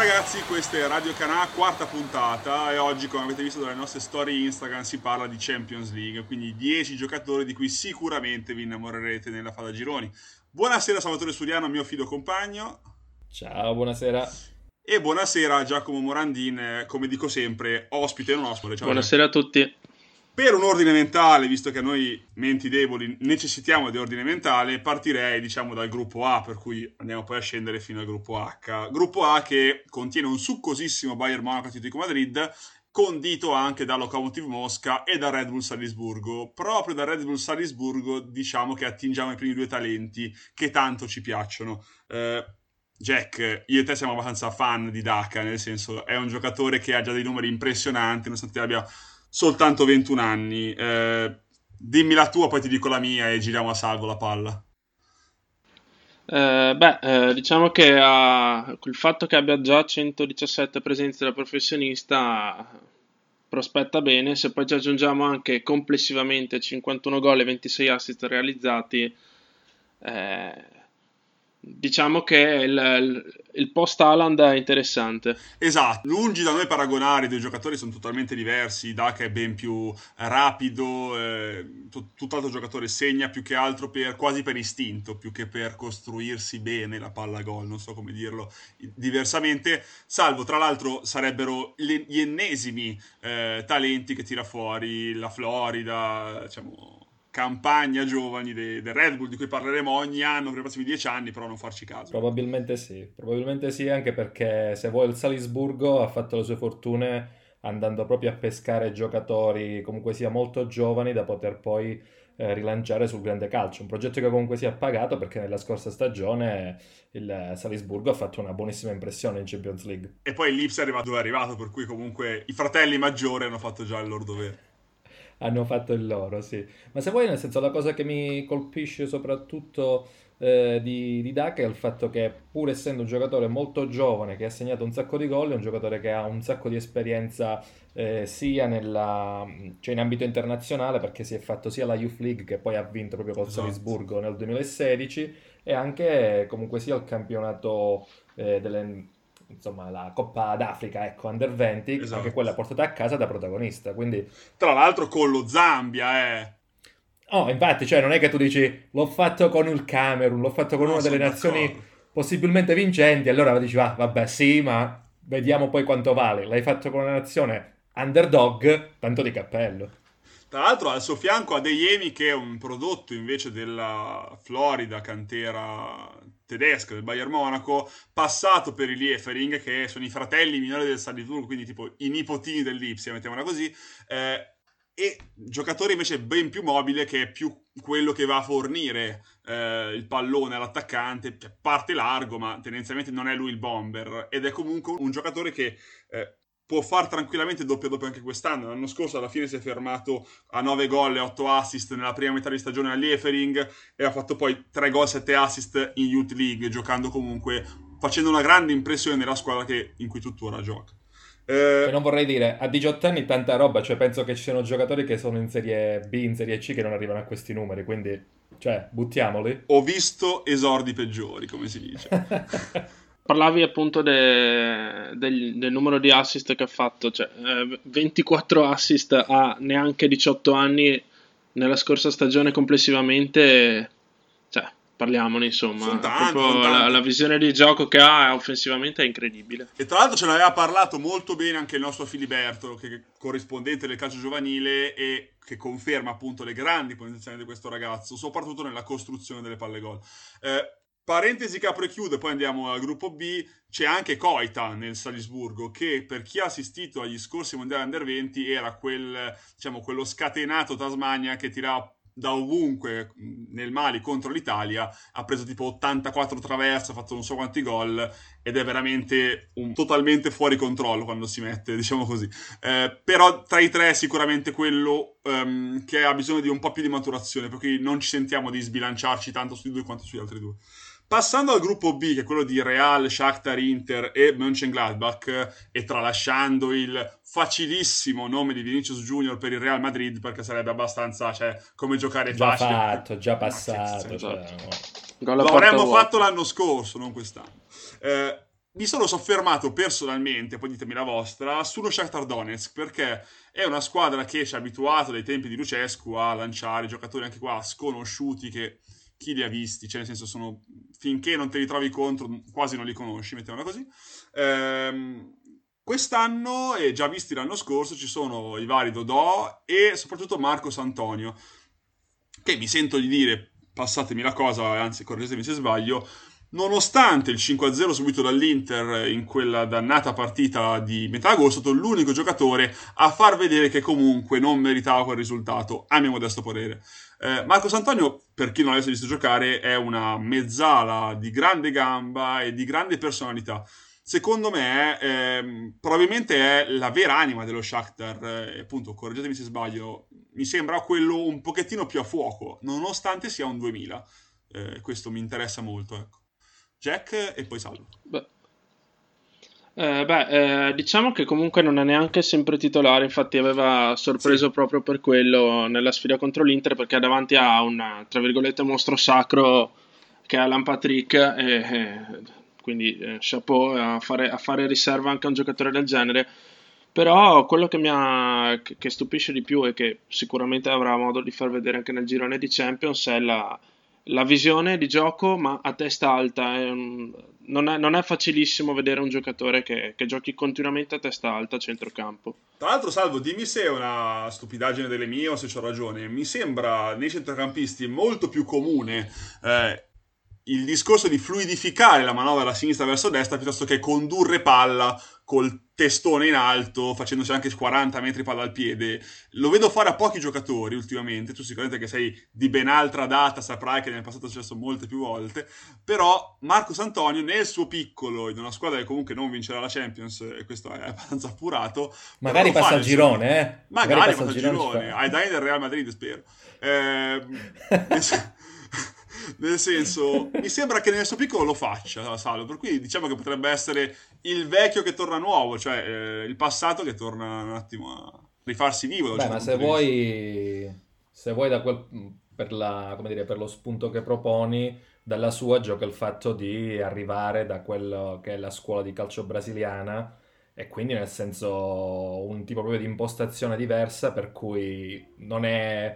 ragazzi, questa è Radio Canà, quarta puntata, e oggi, come avete visto dalle nostre storie Instagram, si parla di Champions League, quindi 10 giocatori di cui sicuramente vi innamorerete nella fase a gironi. Buonasera Salvatore Suriano, mio fido compagno. Ciao, buonasera. E buonasera Giacomo Morandin, come dico sempre, ospite e non ospite. Ciao, buonasera a tutti. Per un ordine mentale, visto che noi menti deboli necessitiamo di ordine mentale, partirei diciamo dal gruppo A, per cui andiamo poi a scendere fino al gruppo H. Gruppo A che contiene un succosissimo Bayern Monaco e Atletico di Madrid, condito anche da Lokomotiv Mosca e da Red Bull Salisburgo. Proprio da Red Bull Salisburgo diciamo che attingiamo i primi due talenti che tanto ci piacciono. Jack, io e te siamo abbastanza fan di Daka, nel senso è un giocatore che ha già dei numeri impressionanti, nonostante abbia soltanto 21 anni. Dimmi la tua, poi ti dico la mia e giriamo a salvo la palla. Diciamo che il fatto che abbia già 117 presenze da professionista prospetta bene. Se poi ci aggiungiamo anche complessivamente 51 gol e 26 assist realizzati, diciamo che il post Aland è interessante. Esatto, lungi da noi paragonare, i due giocatori sono totalmente diversi. Daka è ben più rapido, tutt'altro giocatore, segna più che altro quasi per istinto, più che per costruirsi bene la palla gol, non so come dirlo diversamente. Salvo, tra l'altro, sarebbero gli ennesimi talenti che tira fuori la Florida, diciamo campagna giovani del Red Bull, di cui parleremo ogni anno per i prossimi 10 anni, però non farci caso. Probabilmente sì, anche perché se vuoi il Salisburgo ha fatto le sue fortune andando proprio a pescare giocatori comunque sia molto giovani da poter poi rilanciare sul grande calcio, un progetto che comunque sia pagato, perché nella scorsa stagione il Salisburgo ha fatto una buonissima impressione in Champions League. E poi il Lipsia è arrivato dove è arrivato, per cui comunque i fratelli maggiori hanno fatto già il loro dovere. Hanno fatto il loro, sì. Ma se vuoi, nel senso, la cosa che mi colpisce soprattutto di Daka è il fatto che, pur essendo un giocatore molto giovane che ha segnato un sacco di gol, è un giocatore che ha un sacco di esperienza sia cioè in ambito internazionale, perché si è fatto sia la Youth League, che poi ha vinto proprio col Salisburgo nel 2016, e anche comunque sia il campionato insomma la Coppa d'Africa, ecco, Under 20, esatto. Anche quella portata a casa da protagonista, quindi tra l'altro con lo Zambia infatti, cioè non è che tu dici l'ho fatto con il Camerun, l'ho fatto con una delle nazioni possibilmente vincenti, allora dici vabbè sì, ma vediamo poi quanto vale. L'hai fatto con una nazione underdog, tanto di cappello. Tra l'altro al suo fianco ha De Iemi, che è un prodotto invece della Florida, cantera tedesca del Bayern Monaco, passato per i Liefering, che sono i fratelli minori del Salisburgo, quindi tipo i nipotini del Lipsia, mettiamola così, e giocatore invece ben più mobile, che è più quello che va a fornire il pallone all'attaccante, parte largo, ma tendenzialmente non è lui il bomber, ed è comunque un giocatore che può far tranquillamente doppio anche quest'anno. L'anno scorso alla fine si è fermato a 9 gol e 8 assist nella prima metà di stagione all'Efering, e ha fatto poi 3 gol e 7 assist in Youth League, giocando comunque, facendo una grande impressione nella squadra in cui tuttora gioca. Che non vorrei dire, a 18 anni tanta roba, cioè penso che ci siano giocatori che sono in Serie B, in Serie C, che non arrivano a questi numeri, quindi cioè buttiamoli. Ho visto esordi peggiori, come si dice. Parlavi appunto del numero di assist che ha fatto, cioè 24 assist a neanche 18 anni nella scorsa stagione complessivamente, cioè parliamone insomma, la visione di gioco che ha offensivamente è incredibile. E tra l'altro ce l'aveva parlato molto bene anche il nostro Filiberto, che è corrispondente del calcio giovanile e che conferma appunto le grandi potenziali di questo ragazzo, soprattutto nella costruzione delle palle gol. Parentesi che apro e chiudo, poi andiamo al gruppo B. C'è anche Koita nel Salisburgo, che per chi ha assistito agli scorsi mondiali Under 20 era quello scatenato Tasmania che tirava da ovunque nel Mali contro l'Italia, ha preso tipo 84 traverse, ha fatto non so quanti gol, ed è veramente totalmente fuori controllo quando si mette, diciamo così. Però tra i tre sicuramente quello che ha bisogno di un po' più di maturazione, per cui non ci sentiamo di sbilanciarci tanto sui due quanto sugli altri due. Passando al gruppo B, che è quello di Real, Shakhtar, Inter e Mönchengladbach, e tralasciando il facilissimo nome di Vinicius Junior per il Real Madrid, perché sarebbe abbastanza, cioè, come giocare già facile. Già fatto, già passato. L'avremmo fatto l'anno scorso, non quest'anno. Mi sono soffermato personalmente, poi ditemi la vostra, sullo Shakhtar Donetsk, perché è una squadra che ci ha abituato dai tempi di Lucescu a lanciare giocatori anche qua sconosciuti, che chi li ha visti, cioè nel senso sono, finché non te li trovi contro quasi non li conosci, mettiamola così. Quest'anno, e già visti l'anno scorso, ci sono i vari Dodò e soprattutto Marcos Antonio, che mi sento di dire, passatemi la cosa, anzi correggetemi se sbaglio, nonostante il 5-0 subito dall'Inter in quella dannata partita di metà agosto, è stato l'unico giocatore a far vedere che comunque non meritava quel risultato, a mio modesto parere. Marcos Antonio, per chi non l'avesse visto giocare, è una mezzala di grande gamba e di grande personalità. Secondo me, probabilmente è la vera anima dello Shakhtar, appunto, correggetemi se sbaglio, mi sembra quello un pochettino più a fuoco, nonostante sia un 2000. Questo mi interessa molto, ecco. Jack e poi Salvo. Diciamo che comunque non è neanche sempre titolare, infatti aveva sorpreso proprio per quello nella sfida contro l'Inter, perché davanti a un, tra virgolette, mostro sacro che è Alan Patrick, quindi chapeau a fare riserva anche a un giocatore del genere. Però quello che stupisce di più e che sicuramente avrà modo di far vedere anche nel girone di Champions è la visione di gioco, ma a testa alta. Non è facilissimo vedere un giocatore che giochi continuamente a testa alta a centrocampo. Tra l'altro, Salvo, dimmi se è una stupidaggine delle mie o se c'ho ragione. Mi sembra nei centrocampisti molto più comune il discorso di fluidificare la manovra da sinistra verso destra piuttosto che condurre palla col testone in alto, facendosi anche 40 metri palla al piede. Lo vedo fare a pochi giocatori ultimamente, tu sicuramente che sei di ben altra data saprai che nel passato è successo molte più volte, però Marcos Antonio nel suo piccolo, in una squadra che comunque non vincerà la Champions, e questo è abbastanza appurato. Magari passa al girone, Magari passa al girone, ai danni del Real Madrid, spero. Nel senso, mi sembra che nel suo piccolo lo faccia, Salo, per cui diciamo che potrebbe essere il vecchio che torna nuovo, cioè il passato che torna un attimo a rifarsi vivo. Beh, ma se vuoi da quel, per lo spunto che proponi, dalla sua gioca il fatto di arrivare da quello che è la scuola di calcio brasiliana, e quindi nel senso un tipo proprio di impostazione diversa, per cui non è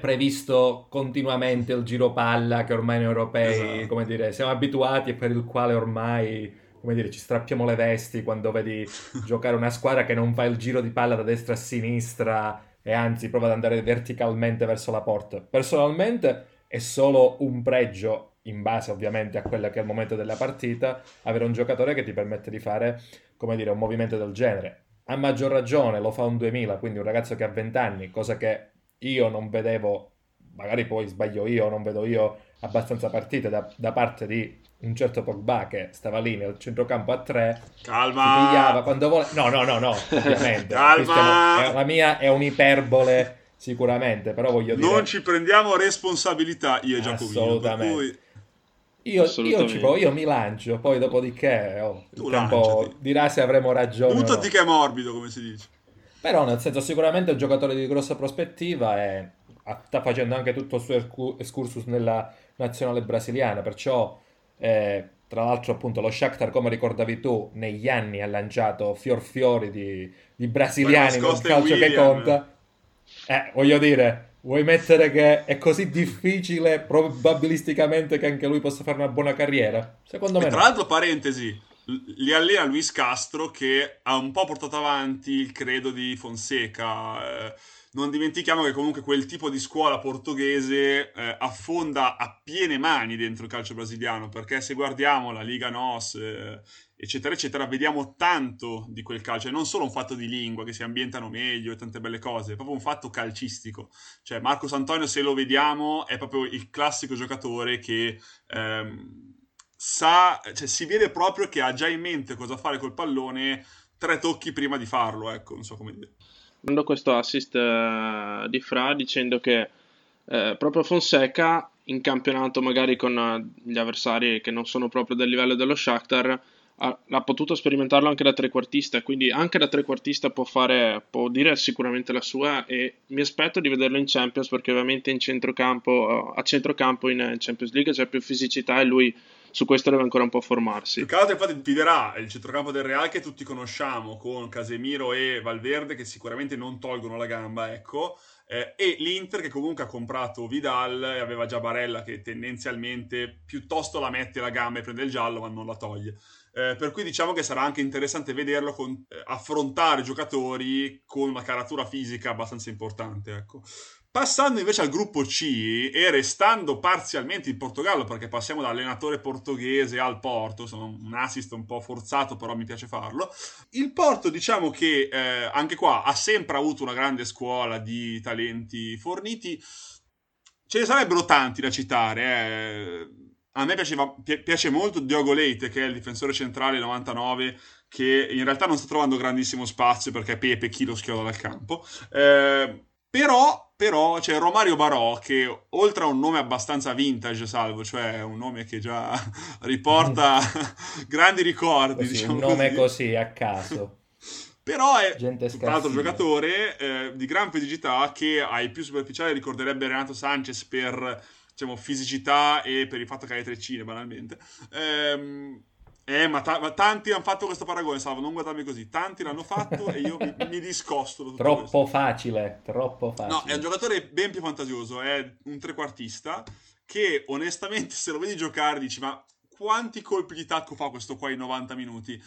previsto continuamente il giro palla che ormai noi europei, esatto, come dire, siamo abituati, e per il quale ormai, come dire, ci strappiamo le vesti quando vedi giocare una squadra che non fa il giro di palla da destra a sinistra e anzi prova ad andare verticalmente verso la porta. Personalmente è solo un pregio, in base ovviamente a quello che è il momento della partita, avere un giocatore che ti permette di fare, come dire, un movimento del genere. A maggior ragione lo fa un 2000, quindi un ragazzo che ha 20 anni, cosa che io non vedevo, magari poi sbaglio io, non vedo io abbastanza partite da parte di un certo Pogba, che stava lì nel centrocampo a tre, calma, si pigliava quando voleva, no, ovviamente calma. La mia è un'iperbole sicuramente, però voglio dire, non ci prendiamo responsabilità io e Giacomino, assolutamente. Io mi lancio, poi dopodiché il tempo dirà se avremo ragione. Buttati che è morbido, come si dice. Però nel senso, sicuramente è un giocatore di grossa prospettiva e sta facendo anche tutto il suo excursus nella nazionale brasiliana, perciò tra l'altro appunto lo Shakhtar, come ricordavi tu, negli anni ha lanciato fiori di brasiliani nel calcio che conta. Voglio dire, vuoi mettere che è così difficile probabilisticamente che anche lui possa fare una buona carriera? Secondo me. Tra l'altro, parentesi, li allena Luis Castro, che ha un po' portato avanti il credo di Fonseca. Non dimentichiamo che comunque quel tipo di scuola portoghese affonda a piene mani dentro il calcio brasiliano, perché se guardiamo la Liga NOS, eccetera, eccetera, vediamo tanto di quel calcio. E non solo un fatto di lingua, che si ambientano meglio e tante belle cose, è proprio un fatto calcistico. Cioè Marcos Antonio, se lo vediamo, è proprio il classico giocatore che... Cioè, si vede proprio che ha già in mente cosa fare col pallone 3 tocchi prima di farlo, ecco, non so come dire. Prendo questo assist di Fra dicendo che proprio Fonseca in campionato, magari con gli avversari che non sono proprio del livello dello Shakhtar, ha potuto sperimentarlo anche da trequartista, quindi anche da trequartista può dire sicuramente la sua, e mi aspetto di vederlo in Champions, perché ovviamente in centrocampo, a centrocampo in Champions League c'è più fisicità e lui su questo deve ancora un po' formarsi. Più che altro, infatti, guiderà il centrocampo del Real che tutti conosciamo, con Casemiro e Valverde che sicuramente non tolgono la gamba, ecco, e l'Inter che comunque ha comprato Vidal e aveva già Barella che tendenzialmente piuttosto la mette la gamba e prende il giallo ma non la toglie. Per cui diciamo che sarà anche interessante vederlo affrontare giocatori con una caratura fisica abbastanza importante, ecco. Passando invece al gruppo C e restando parzialmente in Portogallo, perché passiamo dall'allenatore portoghese al Porto, sono un assist un po' forzato però mi piace farlo, il Porto diciamo che anche qua ha sempre avuto una grande scuola di talenti forniti, ce ne sarebbero tanti da citare, A me piace molto Diogo Leite, che è il difensore centrale 99, che in realtà non sta trovando grandissimo spazio perché Pepe chi lo schioda dal campo. Però c'è Romario Baró, che oltre a un nome abbastanza vintage, Salvo, cioè un nome che già riporta grandi ricordi, così, diciamo un nome così a caso. Però è un altro giocatore di gran fisicità che ai più superficiali ricorderebbe Renato Sanchez per, diciamo, fisicità e per il fatto che ha le treccine, banalmente. Ma tanti hanno fatto questo paragone, Salvo, non guardarmi così. Tanti l'hanno fatto e io mi discosto da tutto troppo facile. No, è un giocatore ben più fantasioso, è un trequartista che onestamente se lo vedi giocare dici ma quanti colpi di tacco fa questo qua in 90 minuti?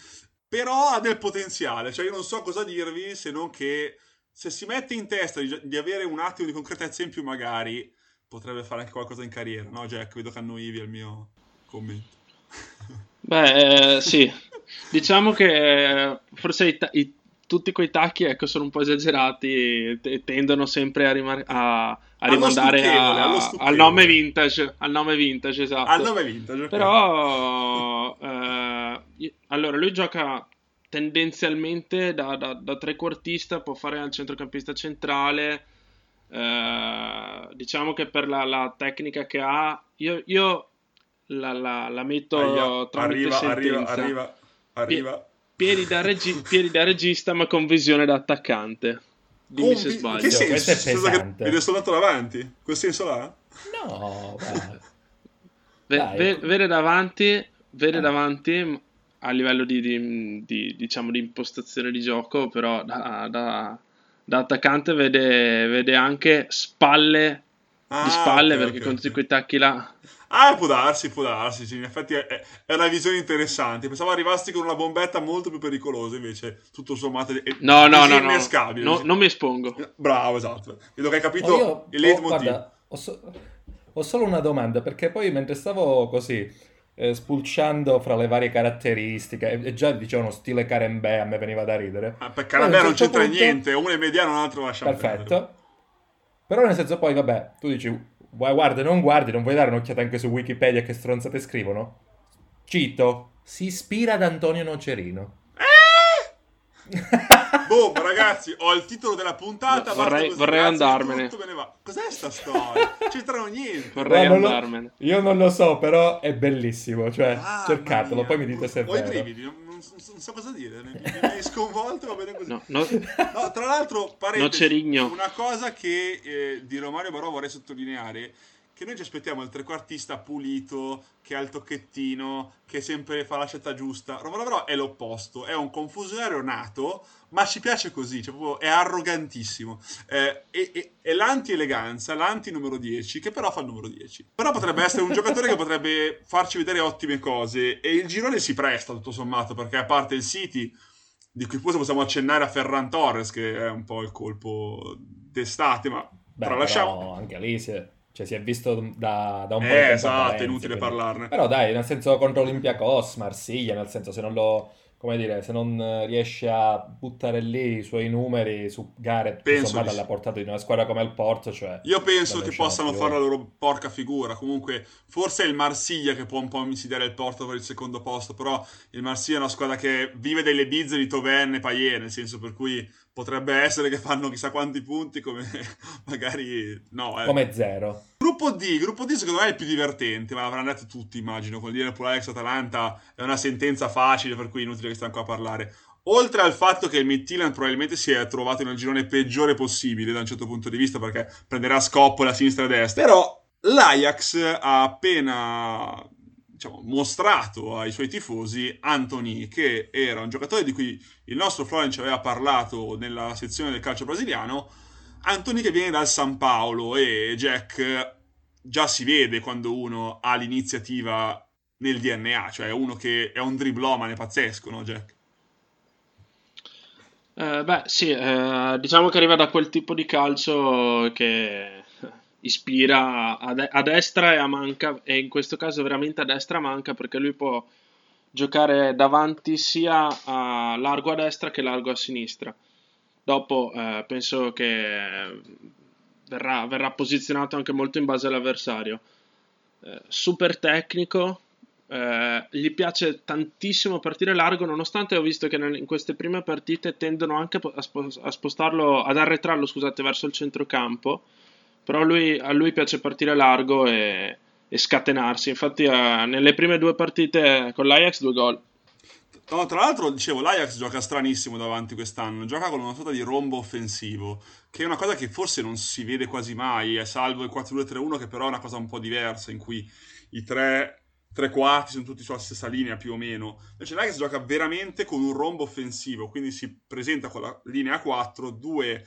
Però ha del potenziale, cioè io non so cosa dirvi se non che se si mette in testa di avere un attimo di concretezza in più magari potrebbe fare anche qualcosa in carriera, no Jack? Vedo che annoivi al mio commento. Beh, sì. Diciamo che forse tutti quei tacchi, ecco, sono un po' esagerati e tendono sempre a rimandare al nome vintage, esatto. Al nome vintage, okay. Però, allora, lui gioca tendenzialmente da trequartista, può fare al centrocampista centrale. Diciamo che per la tecnica che ha io la metto tramite sentenza, arriva. Piedi da regista ma con visione da attaccante, dimmi se sbaglio. Che senso? Questo è pesante. Vede soltanto davanti, quel senso là? No, vede davanti a livello di diciamo di impostazione di gioco, però da attaccante vede anche spalle di spalle, okay, perché okay, con tutti quei tacchi là. Può darsi, sì, in effetti è una visione interessante. Pensavo arrivasti con una bombetta molto più pericolosa, invece tutto sommato no, non mi espongo. Bravo, esatto. Vedo che hai capito il leitmotiv. Ho solo una domanda, perché poi mentre stavo così spulciando fra le varie caratteristiche e già dicevo uno stile Karembé, a me veniva da ridere. Perché Karembé non c'entra niente, uno è mediano, l'altro lascia perfetto perdere. Però nel senso poi vabbè, tu dici guardi, non vuoi dare un'occhiata anche su Wikipedia che stronzate scrivono? Cito, si ispira ad Antonio Nocerino. Boh, ragazzi, ho il titolo della puntata. Vorrei andarmene. Tutto me ne va. Cos'è sta storia? C'entrano niente. Vorrei andarmene. Io non lo so, però è bellissimo. Cioè, cercatelo, poi mi dite se è vero. Ho i brividi, non so cosa dire. Mi hai sconvolto, va bene così. No, tra l'altro, parentesi, una cosa che di Romario Baró vorrei sottolineare, che noi ci aspettiamo il trequartista pulito, che ha il tocchettino, che sempre fa la scelta giusta. Romario Baró è l'opposto, è un confusionario nato, ma ci piace così, cioè proprio è arrogantissimo. È l'anti-eleganza, l'anti-numero 10, che però fa il numero 10. Però potrebbe essere un giocatore che potrebbe farci vedere ottime cose, e il girone si presta tutto sommato, perché a parte il City, di cui forse possiamo accennare a Ferran Torres, che è un po' il colpo d'estate, ma tralasciamo. Anche Alice. Cioè, si è visto da un po' di tempo. Esatto, è inutile parlarne. Però dai, nel senso contro Olympiacos, Marsiglia, nel senso se non lo, come dire, se non riesce a buttare lì i suoi numeri su gare alla portata di una squadra come il Porto, cioè io penso che possano fare la loro porca figura. Comunque, forse è il Marsiglia che può un po' insidiare il Porto per il secondo posto, però il Marsiglia è una squadra che vive delle bizze di Tovenne e Payet, nel senso per cui potrebbe essere che fanno chissà quanti punti come magari no, come zero. Gruppo D secondo me è il più divertente, ma l'avranno detto tutti immagino, con Liverpool, Ajax, Atalanta è una sentenza facile, per cui inutile che stiamo qua a parlare. Oltre al fatto che il Midtjylland probabilmente si è trovato nel girone peggiore possibile da un certo punto di vista, perché prenderà scoppole a sinistra e a destra, però l'Ajax ha appena diciamo, mostrato ai suoi tifosi Antony, che era un giocatore di cui il nostro Florian ci aveva parlato nella sezione del calcio brasiliano. Antony che viene dal San Paolo, e Jack, già si vede quando uno ha l'iniziativa nel DNA, cioè uno che è un driblomane pazzesco, no Jack? Diciamo che arriva da quel tipo di calcio che ispira a destra e a manca, e in questo caso veramente a destra manca, perché lui può giocare davanti sia a largo a destra che largo a sinistra. Dopo penso che verrà posizionato anche molto in base all'avversario. Super tecnico, gli piace tantissimo partire largo, nonostante ho visto che in queste prime partite tendono anche a spostarlo, ad arretrarlo, scusate, verso il centrocampo, però a lui piace partire largo e scatenarsi. Infatti nelle prime due partite con l'Ajax 2 gol. No, tra l'altro, dicevo, l'Ajax gioca stranissimo davanti quest'anno, gioca con una sorta di rombo offensivo, che è una cosa che forse non si vede quasi mai, è salvo il 4-2-3-1, che però è una cosa un po' diversa, in cui i tre quarti sono tutti sulla stessa linea più o meno. Invece l'Ajax gioca veramente con un rombo offensivo, quindi si presenta con la linea 4, due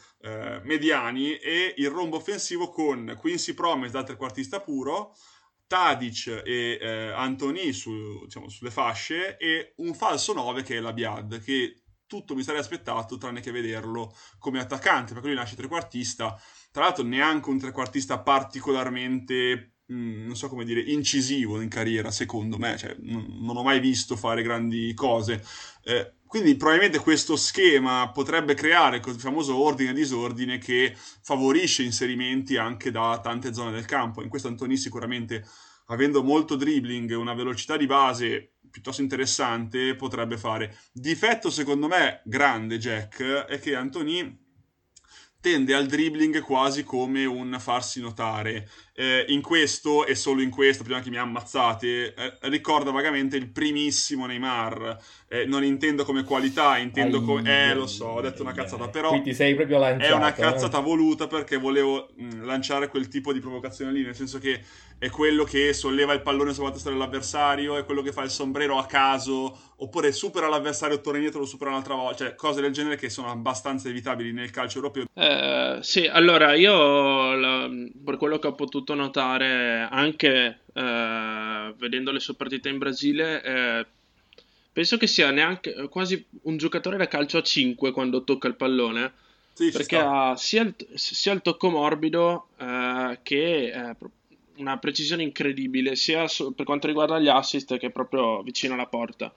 mediani e il rombo offensivo con Quincy Promes da trequartista puro, Tadic e Antony sulle fasce, e un falso 9 che è la Biad, che tutto mi sarei aspettato tranne che vederlo come attaccante, perché lui nasce trequartista, tra l'altro neanche un trequartista particolarmente, non so come dire, incisivo in carriera, secondo me, cioè, non ho mai visto fare grandi cose, quindi probabilmente questo schema potrebbe creare il famoso ordine-disordine che favorisce inserimenti anche da tante zone del campo. In questo Antony sicuramente, avendo molto dribbling e una velocità di base piuttosto interessante, potrebbe fare. Difetto secondo me grande, Jack, è che Antony tende al dribbling quasi come un farsi notare. In questo, e solo in questo, prima che mi ammazzate, ricorda vagamente il primissimo Neymar. Non intendo come qualità, intendo come... lo so, ho detto una cazzata, però qui ti sei proprio lanciato, è una cazzata voluta, perché volevo lanciare quel tipo di provocazione lì, nel senso che è quello che solleva il pallone sulla testa dell'avversario, è quello che fa il sombrero a caso, oppure supera l'avversario, torna indietro, lo supera un'altra volta, cioè cose del genere che sono abbastanza evitabili nel calcio europeo. Sì, allora io per quello che ho potuto notare anche vedendo le sue partite in Brasile, penso che sia neanche quasi un giocatore da calcio a 5 quando tocca il pallone, sì, perché ha sia il tocco morbido che una precisione incredibile, sia per quanto riguarda gli assist che proprio vicino alla porta.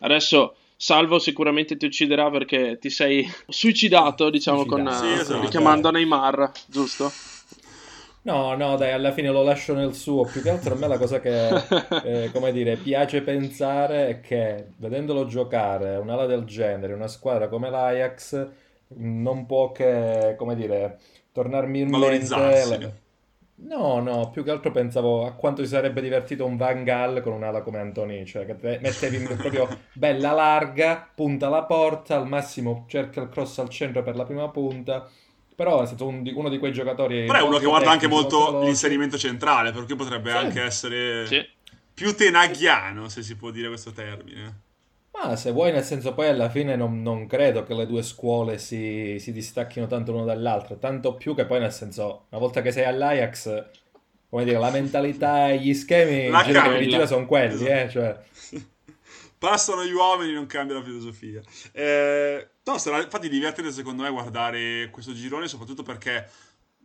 Adesso Salvo sicuramente ti ucciderà perché ti sei suicidato, diciamo, esatto, richiamando Neymar, giusto? No, dai, alla fine lo lascio nel suo. Più che altro a me la cosa che piace pensare è che, vedendolo giocare un'ala del genere, una squadra come l'Ajax non può che, tornarmi in mente. No, più che altro pensavo a quanto si sarebbe divertito un Van Gaal con un'ala come Antony, cioè che mettevi proprio bella larga, punta alla porta, al massimo cerca il cross al centro per la prima punta, però è stato uno di quei giocatori... Però è uno che guarda anche molto l'inserimento centrale, perché potrebbe anche essere più tenaghiano, se si può dire questo termine. Ma se vuoi, nel senso, poi alla fine non credo che le due scuole si distacchino tanto l'una dall'altra, tanto più che poi, nel senso, una volta che sei all'Ajax, la mentalità e gli schemi di giro sono quelli, esatto. Passano gli uomini, non cambia la filosofia. Sarà infatti divertente secondo me guardare questo girone, soprattutto perché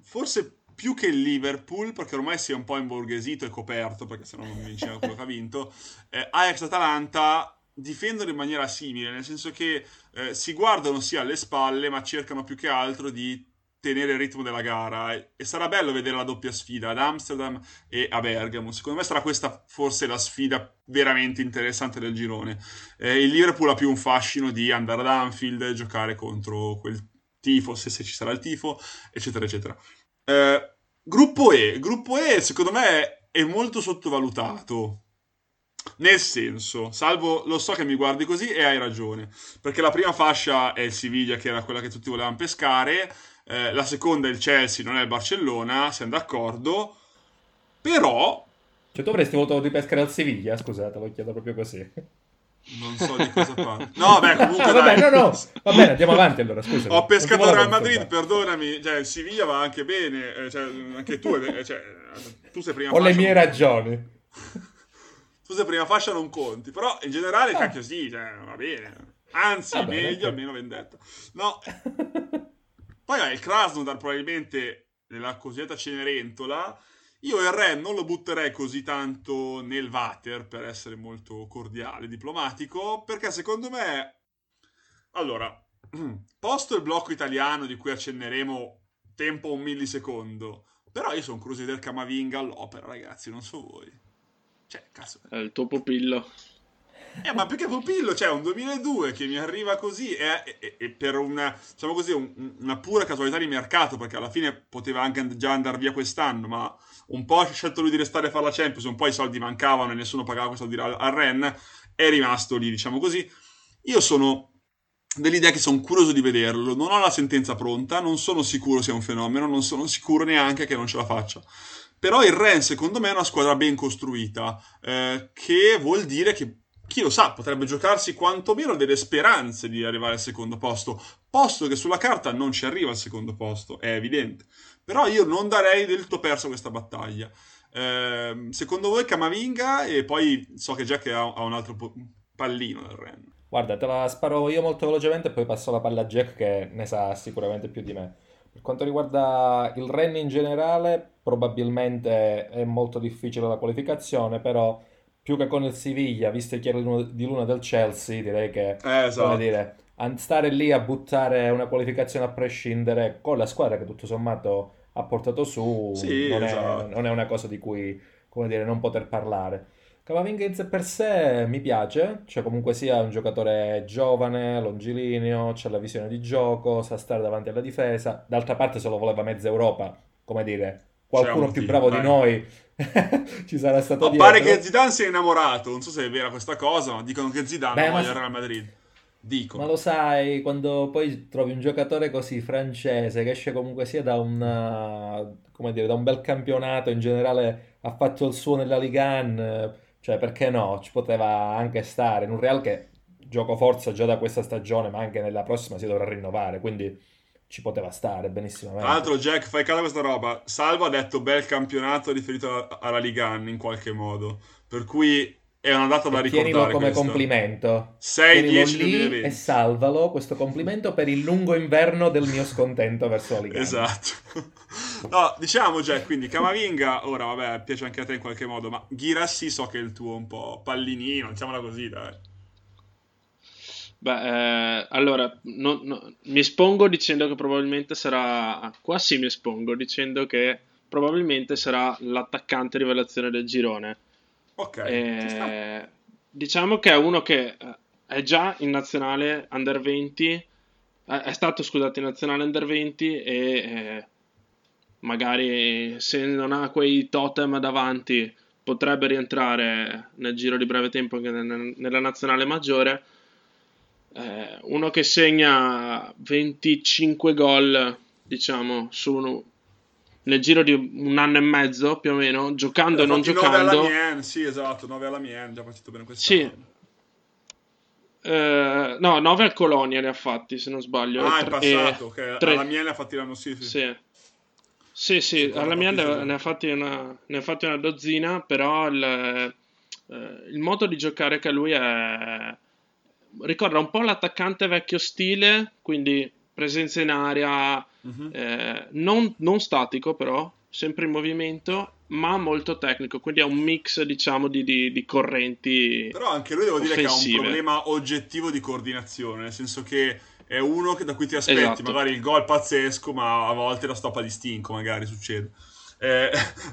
forse più che il Liverpool, perché ormai si è un po' imborghesito e coperto, perché sennò non vinceva quello che ha vinto, Ajax-Atalanta difendono in maniera simile, nel senso che si guardano sì alle spalle, ma cercano più che altro di tenere il ritmo della gara, e sarà bello vedere la doppia sfida ad Amsterdam e a Bergamo. Secondo me sarà questa forse la sfida veramente interessante del girone. Il Liverpool ha più un fascino di andare ad Anfield e giocare contro quel tifo, se ci sarà il tifo, eccetera eccetera. Gruppo E secondo me è molto sottovalutato. Nel senso, Salvo, lo so che mi guardi così e hai ragione, perché la prima fascia è il Siviglia, che era quella che tutti volevano pescare, la seconda è il Chelsea, non è il Barcellona, siamo d'accordo, però Cioè tu avresti voluto ripescare al Siviglia? Scusate, l'ho chiesto proprio così. Non so di cosa parlo. No, beh, comunque va bene, andiamo avanti allora, scusa. Ho pescato Real Madrid, perdonami, cioè il Siviglia va anche bene, cioè, anche tu, cioè, tu sei prima. Ho le mie ragioni. Tu sei prima fascia, non conti, però in generale cacchio sì, cioè, va bene. Anzi, va bene, meglio, sì. Almeno vendetta. No. Poi il Krasnodar probabilmente nella cosiddetta Cenerentola. Io il Ren non lo butterei così tanto nel water, per essere molto cordiale, diplomatico, perché secondo me... Allora, posto il blocco italiano di cui accenneremo tempo un millisecondo, però io sono crusader Camavinga all'opera, ragazzi, non so voi. Cioè, cazzo... È il tuo pupillo. Ma perché pupillo? Cioè, un 2002 che mi arriva così e per una, diciamo così, una pura casualità di mercato, perché alla fine poteva anche già andare via quest'anno, ma... Un po' ha scelto lui di restare a fare la Champions, un po' i soldi mancavano e nessuno pagava quei soldi al Ren, è rimasto lì, diciamo così. Io sono dell'idea che sono curioso di vederlo, non ho la sentenza pronta, non sono sicuro sia un fenomeno, non sono sicuro neanche che non ce la faccia. Però il Ren, secondo me, è una squadra ben costruita, che vuol dire che, chi lo sa, potrebbe giocarsi quantomeno delle speranze di arrivare al secondo posto, posto che sulla carta non ci arriva al secondo posto, è evidente. Però io non darei del tutto perso questa battaglia. Secondo voi Camavinga? E poi so che Jack ha un altro pallino del Ren. Guarda, te la sparo io molto velocemente e poi passo la palla a Jack che ne sa sicuramente più di me. Per quanto riguarda il Ren in generale, probabilmente è molto difficile la qualificazione, però più che con il Siviglia, visto il chiaro di luna del Chelsea, direi che... esatto. Come dire... Stare lì a buttare una qualificazione a prescindere con la squadra che tutto sommato ha portato su, sì, non è una cosa di cui, come dire, non poter parlare. Camavinga per sé mi piace, cioè comunque sia un giocatore giovane, longilineo, c'ha la visione di gioco, sa stare davanti alla difesa. D'altra parte se lo voleva mezza Europa, come dire, qualcuno più bravo di noi ci sarà stato dietro. Pare che Zidane sia innamorato, non so se è vera questa cosa, ma dicono che Zidane voglia al Real Madrid. Ma lo sai, quando poi trovi un giocatore così francese che esce comunque sia da un, come dire, da un bel campionato, in generale ha fatto il suo nella Ligue 1, cioè perché no, ci poteva anche stare in un Real che gioco forza già da questa stagione, ma anche nella prossima si dovrà rinnovare, quindi ci poteva stare benissimo. Tra l'altro Jack, fai caso a questa roba, Salvo ha detto bel campionato riferito alla Ligue 1 in qualche modo, per cui... È una data da ricordare. Tienilo come questo complimento. 6-10-2020. E salvalo questo complimento per il lungo inverno del mio scontento verso la Liga. Esatto. No, diciamo già, quindi Camavinga, ora vabbè, piace anche a te in qualche modo, ma Girassi so che è il tuo un po' pallinino, diciamola così, dai. Beh, allora, mi espongo dicendo che probabilmente sarà... Qua sì mi espongo dicendo che probabilmente sarà l'attaccante rivelazione del girone. Okay, diciamo che è uno che è già in nazionale under 20, è stato scusate in nazionale under 20 e magari se non ha quei totem davanti potrebbe rientrare nel giro di breve tempo anche nella nazionale maggiore, uno che segna 25 gol diciamo su nel giro di un anno e mezzo più o meno, giocando e non giocando. 9 alla Mien, sì esatto, 9 alla Mien, già partito bene quest'anno. Sì. No, 9 al Colonia ne ha fatti, se non sbaglio. Ah, è passato, ok. Alla Mien ne ha fatti l'anno sì. Sì, alla Mien ne ha fatti una dozzina, però il modo di giocare che lui è... Ricorda un po' l'attaccante vecchio stile, quindi... presenza in area, non statico però, sempre in movimento, ma molto tecnico, quindi è un mix diciamo di correnti. Però anche lui devo dire offensive. Che ha un problema oggettivo di coordinazione, nel senso che è uno che da cui ti aspetti magari il gol pazzesco, ma a volte la stoppa di stinco magari succede.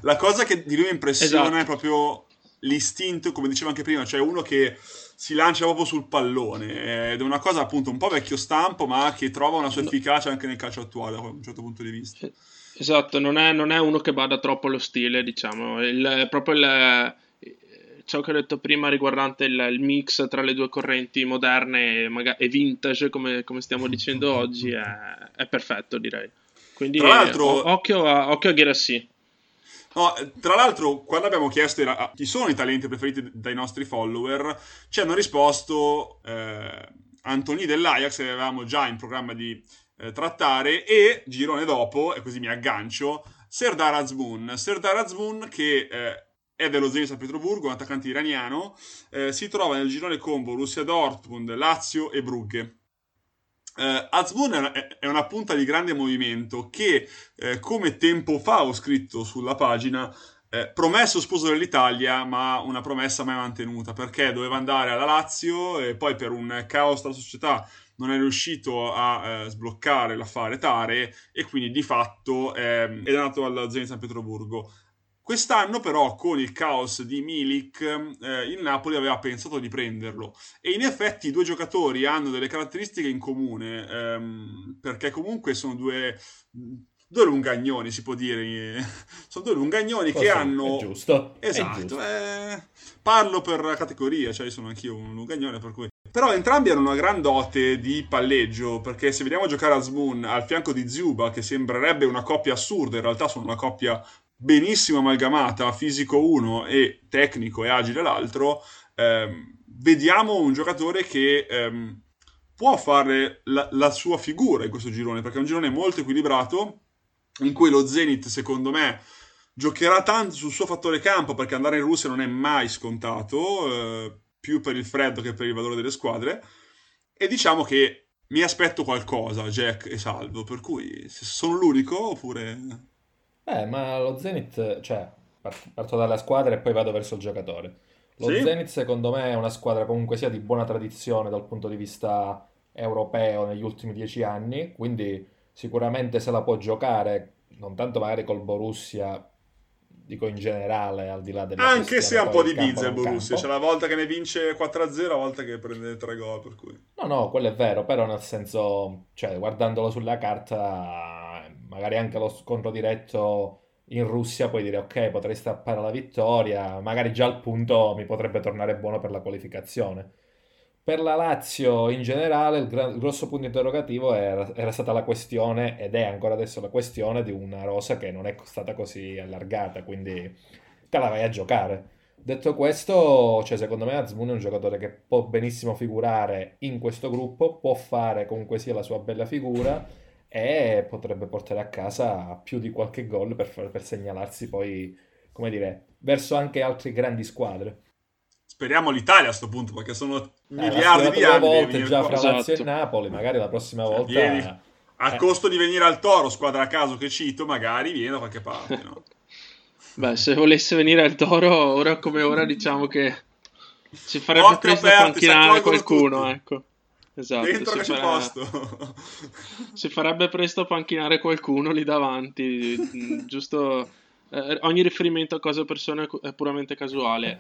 La cosa che di lui mi impressiona è proprio l'istinto, come dicevo anche prima, cioè uno che si lancia proprio sul pallone ed è una cosa appunto un po' vecchio stampo ma che trova una sua efficacia anche nel calcio attuale da un certo punto di vista. Esatto, non è uno che bada troppo allo stile diciamo, ciò che ho detto prima riguardante il mix tra le due correnti moderne e vintage come stiamo dicendo oggi è perfetto direi, quindi tra l'altro, occhio a Guirassy. No, tra l'altro, quando abbiamo chiesto chi sono i talenti preferiti dai nostri follower, ci hanno risposto Antony dell'Ajax, che avevamo già in programma di trattare, e girone dopo, e così mi aggancio, Serdar Azmoun che è dello Zenit San Pietroburgo, un attaccante iraniano, si trova nel girone con Borussia Dortmund, Lazio e Brugge. Azmoun è una punta di grande movimento che, come tempo fa ho scritto sulla pagina, promesso sposo dell'Italia, ma una promessa mai mantenuta, perché doveva andare alla Lazio e poi per un caos della società non è riuscito a sbloccare l'affare Tare e quindi di fatto è andato alla Zenit San Pietroburgo. Quest'anno però, con il caos di Milik, il Napoli aveva pensato di prenderlo e in effetti i due giocatori hanno delle caratteristiche in comune, perché comunque sono due lungagnoni, si può dire. Sono due lungagnoni che hanno... È giusto. Esatto. È giusto. Parlo per categoria, cioè sono anch'io un lungagnone, per cui... Però entrambi hanno una gran dote di palleggio, perché se vediamo giocare Azmoun al fianco di Dzyuba, che sembrerebbe una coppia assurda, in realtà sono una coppia... benissimo amalgamata, fisico uno e tecnico e agile l'altro, vediamo un giocatore che può fare la sua figura in questo girone, perché è un girone molto equilibrato, in cui lo Zenit, secondo me, giocherà tanto sul suo fattore campo, perché andare in Russia non è mai scontato, più per il freddo che per il valore delle squadre, e diciamo che mi aspetto qualcosa, Jack e Salvo, per cui se sono l'unico oppure... ma lo Zenit, cioè, parto dalla squadra e poi vado verso il giocatore. Zenit secondo me è una squadra comunque sia di buona tradizione dal punto di vista europeo negli ultimi 10 anni, quindi sicuramente se la può giocare, non tanto magari col Borussia, dico in generale, al di là delle anche se ha un po' di bizza il Borussia, c'è la volta che ne vince 4-0, la volta che prende 3 gol, per cui... No, quello è vero, però nel senso, cioè, guardandolo sulla carta... magari anche lo scontro diretto in Russia, puoi dire ok, potrei stappare la vittoria, magari già al punto mi potrebbe tornare buono per la qualificazione. Per la Lazio in generale il grosso punto interrogativo era stata la questione, ed è ancora adesso la questione, di una rosa che non è stata così allargata, quindi te la vai a giocare. Detto questo, cioè, secondo me Azmoun è un giocatore che può benissimo figurare in questo gruppo, può fare comunque sia la sua bella figura e potrebbe portare a casa più di qualche gol per segnalarsi poi, come dire, verso anche altre grandi squadre. Speriamo l'Italia a sto punto, perché sono miliardi di anni. Volte già fra Lazio e Napoli, magari la prossima volta... Vieni, a costo di venire al Toro, squadra a caso che cito, magari viene da qualche parte, no? Beh, se volesse venire al Toro, ora come ora, diciamo che ci farebbe presto panchinare qualcuno, tutti. Ecco. Esatto, dentro che c'è posto. Si farebbe presto panchinare qualcuno lì davanti, giusto, ogni riferimento a cosa o persona è puramente casuale.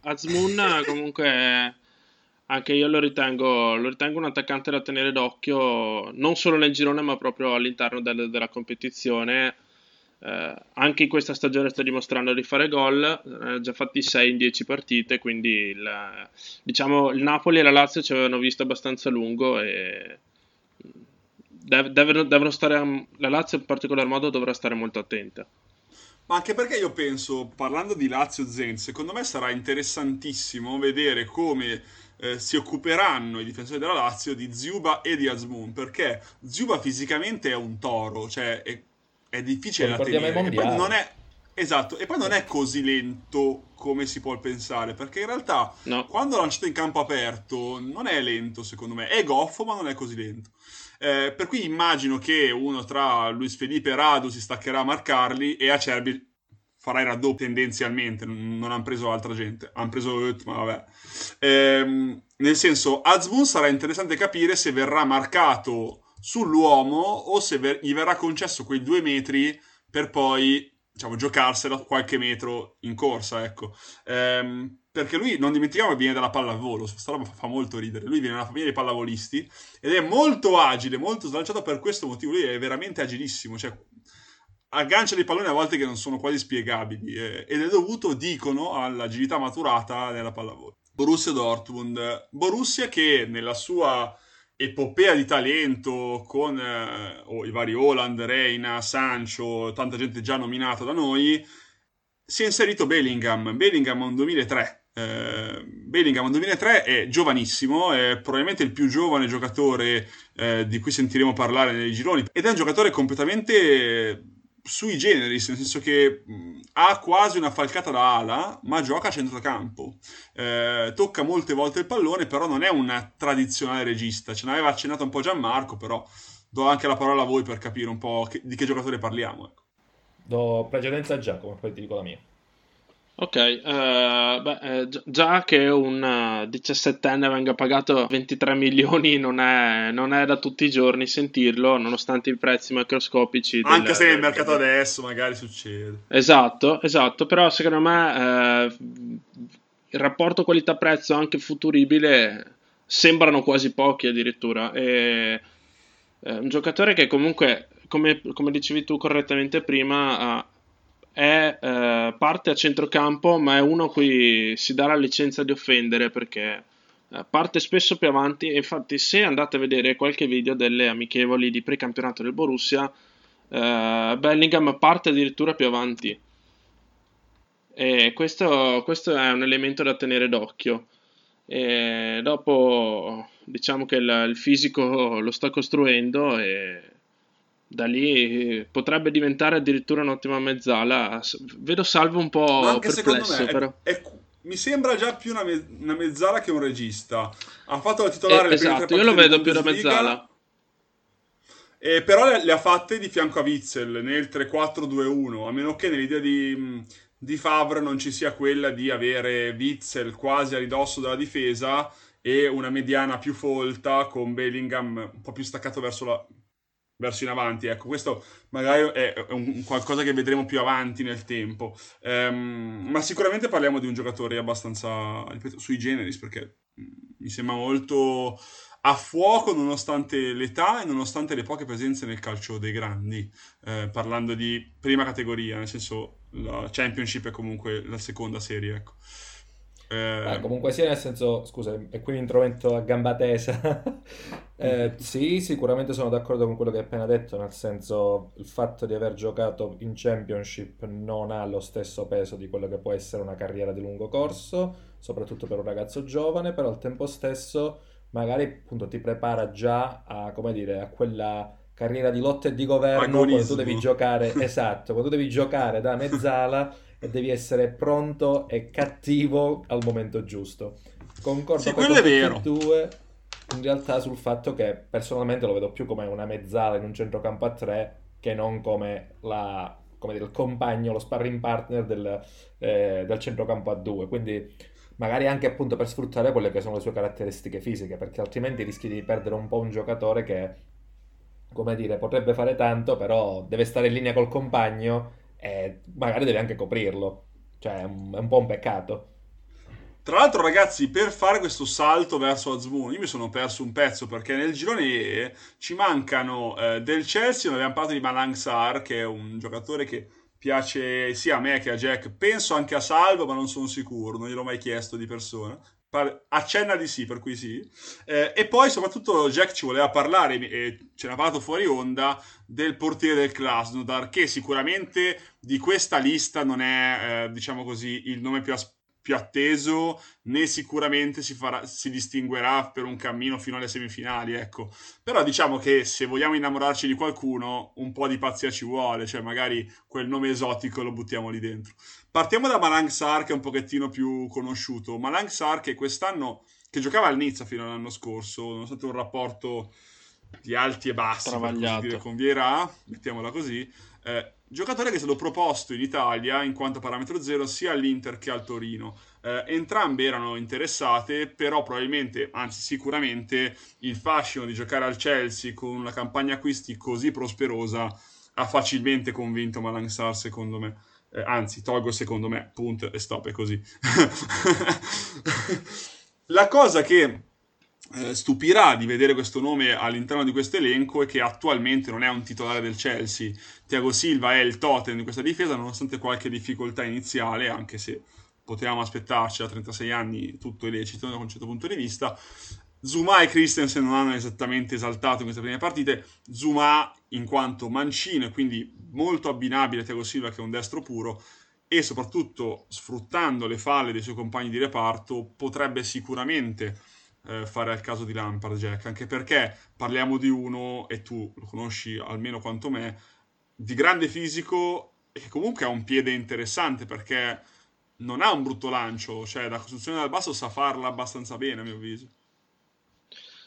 Azmoun comunque anche io lo ritengo un attaccante da tenere d'occhio, non solo nel girone ma proprio all'interno della competizione. Anche in questa stagione sta dimostrando di fare gol, già fatti 6 in 10 partite, quindi il Napoli e la Lazio ci avevano visto abbastanza lungo e devono stare, la Lazio in particolar modo dovrà stare molto attenta. Ma anche perché io penso, parlando di Lazio-Zenit, secondo me sarà interessantissimo vedere come si occuperanno i difensori della Lazio di Dzyuba e di Azmoun, perché Dzyuba fisicamente è un toro, cioè è difficile da tenere, e poi non è così lento come si può pensare, perché in realtà quando lanciato in campo aperto non è lento, secondo me è goffo ma non è così lento, per cui immagino che uno tra Luis Felipe e Radu si staccherà a marcarli e Acerbi farà il raddoppio tendenzialmente, non hanno preso altra gente, hanno preso ma vabbè, nel senso Azmoun sarà interessante capire se verrà marcato sull'uomo o se gli verrà concesso quei 2 metri per poi, diciamo, giocarsela qualche metro in corsa, ecco. Perché lui, non dimentichiamo che viene dalla pallavolo, questa roba fa molto ridere, lui viene da una famiglia di pallavolisti ed è molto agile, molto slanciato, per questo motivo lui è veramente agilissimo, cioè aggancia dei palloni a volte che non sono quasi spiegabili, ed è dovuto, dicono, all'agilità maturata nella pallavolo. Borussia Dortmund, Borussia che nella sua epopea di talento con i vari Aland, Reina, Sancho, tanta gente già nominata da noi, si è inserito Bellingham è un 2003. Bellingham 2003 è giovanissimo, è probabilmente il più giovane giocatore di cui sentiremo parlare nei gironi, ed è un giocatore completamente sui generis, nel senso che ha quasi una falcata da ala, ma gioca a centrocampo, tocca molte volte il pallone, però non è un tradizionale regista. Ce n'aveva accennato un po' Gianmarco, però do anche la parola a voi per capire un po' di che giocatore parliamo, ecco. Do precedenza a Giacomo, poi ti dico la mia. Ok, già che un 17enne venga pagato 23 milioni non è da tutti i giorni sentirlo, nonostante i prezzi macroscopici. Anche se nel mercato adesso magari succede. Esatto, però secondo me il rapporto qualità-prezzo anche futuribile sembrano quasi pochi addirittura. È un giocatore che comunque, come dicevi tu correttamente prima, parte a centrocampo, ma è uno a cui si dà la licenza di offendere, perché parte spesso più avanti. E infatti, se andate a vedere qualche video delle amichevoli di precampionato del Borussia, Bellingham parte addirittura più avanti, e questo è un elemento da tenere d'occhio. E dopo diciamo che il fisico lo sta costruendo, e da lì potrebbe diventare addirittura un'ottima mezzala. Vedo Salvo un po' anche perplesso, me, però. Mi sembra già più una mezzala che un regista. Ha fatto la titolare le prime tre partite, io lo vedo più da mezzala. Però le ha fatte di fianco a Witzel nel 3-4-2-1, a meno che nell'idea di Favre non ci sia quella di avere Witzel quasi a ridosso della difesa e una mediana più folta con Bellingham un po' più staccato verso in avanti, ecco. Questo magari è un qualcosa che vedremo più avanti nel tempo, ma sicuramente parliamo di un giocatore abbastanza, ripeto, sui generis, perché mi sembra molto a fuoco nonostante l'età e nonostante le poche presenze nel calcio dei grandi, parlando di prima categoria, nel senso la Championship è comunque la seconda serie, ecco. Comunque sia, nel senso, scusa, e qui mi intrometto a gamba tesa. Sì, sicuramente sono d'accordo con quello che hai appena detto, nel senso, il fatto di aver giocato in Championship non ha lo stesso peso di quello che può essere una carriera di lungo corso, soprattutto per un ragazzo giovane, però al tempo stesso magari appunto ti prepara già a, come dire, a quella carriera di lotta e di governo. Agonismo. Quando tu devi giocare, esatto, quando tu devi giocare da mezzala e devi essere pronto e cattivo al momento giusto. Concordo, sì, con tutti e due in realtà sul fatto che personalmente lo vedo più come una mezzala in un centrocampo a tre che non come il compagno, lo sparring partner del centrocampo a due, quindi magari anche appunto per sfruttare quelle che sono le sue caratteristiche fisiche, perché altrimenti rischi di perdere un po' un giocatore che, come dire, potrebbe fare tanto però deve stare in linea col compagno e magari deve anche coprirlo, cioè è un po' un peccato. Tra l'altro, ragazzi, per fare questo salto verso Azmoun, io mi sono perso un pezzo, perché nel girone E ci mancano del Chelsea, non abbiamo parlato di Malang Sarr, che è un giocatore che piace sia a me che a Jack, penso anche a Salvo, ma non sono sicuro, non gliel'ho mai chiesto di persona. Accenna di sì, per cui sì. E poi soprattutto Jack ci voleva parlare, e ce n'ha parlato fuori onda, del portiere del Krasnodar, che sicuramente di questa lista non è, diciamo così, il nome più atteso, né sicuramente si distinguerà per un cammino fino alle semifinali, ecco. Però diciamo che se vogliamo innamorarci di qualcuno, un po' di pazzia ci vuole, cioè magari quel nome esotico lo buttiamo lì dentro. Partiamo da Malang Sarr, che è un pochettino più conosciuto. Malang Sarr che quest'anno, che giocava al Nizza fino all'anno scorso, nonostante un rapporto di alti e bassi, travagliato, per così dire, con Vieira, mettiamola così, giocatore che è stato proposto in Italia in quanto parametro zero sia all'Inter che al Torino. Entrambe erano interessate, però probabilmente, anzi sicuramente, il fascino di giocare al Chelsea con una campagna acquisti così prosperosa ha facilmente convinto Malang Sarr, secondo me. Anzi, tolgo secondo me, punto e stop, è così. La cosa che stupirà di vedere questo nome all'interno di questo elenco è che attualmente non è un titolare del Chelsea. Thiago Silva è il totem di questa difesa, nonostante qualche difficoltà iniziale, anche se potevamo aspettarci a 36 anni, tutto è lecito da un certo punto di vista. Zuma e Christensen non hanno esattamente esaltato in queste prime partite, Zuma in quanto mancino e quindi molto abbinabile a Thiago Silva, che è un destro puro, e soprattutto sfruttando le falle dei suoi compagni di reparto potrebbe sicuramente fare al caso di Lampard, Jack, anche perché parliamo di uno, e tu lo conosci almeno quanto me, di grande fisico e comunque ha un piede interessante perché non ha un brutto lancio, cioè la costruzione dal basso sa farla abbastanza bene a mio avviso.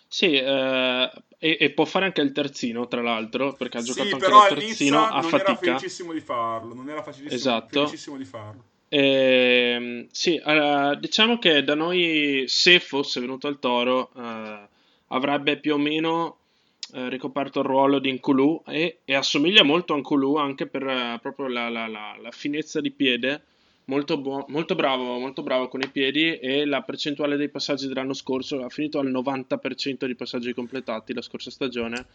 Sì, e può fare anche il terzino, tra l'altro, perché ha giocato anche il terzino a fatica. Sì, però all'inizio non era felicissimo di farlo, felicissimo di farlo. Sì, allora, diciamo che da noi, se fosse venuto al Toro, avrebbe più o meno ricoperto il ruolo di Nkulù e assomiglia molto a Nkulù anche per proprio la finezza di piede. Molto bravo con i piedi, e la percentuale dei passaggi dell'anno scorso ha finito al 90% di passaggi completati la scorsa stagione.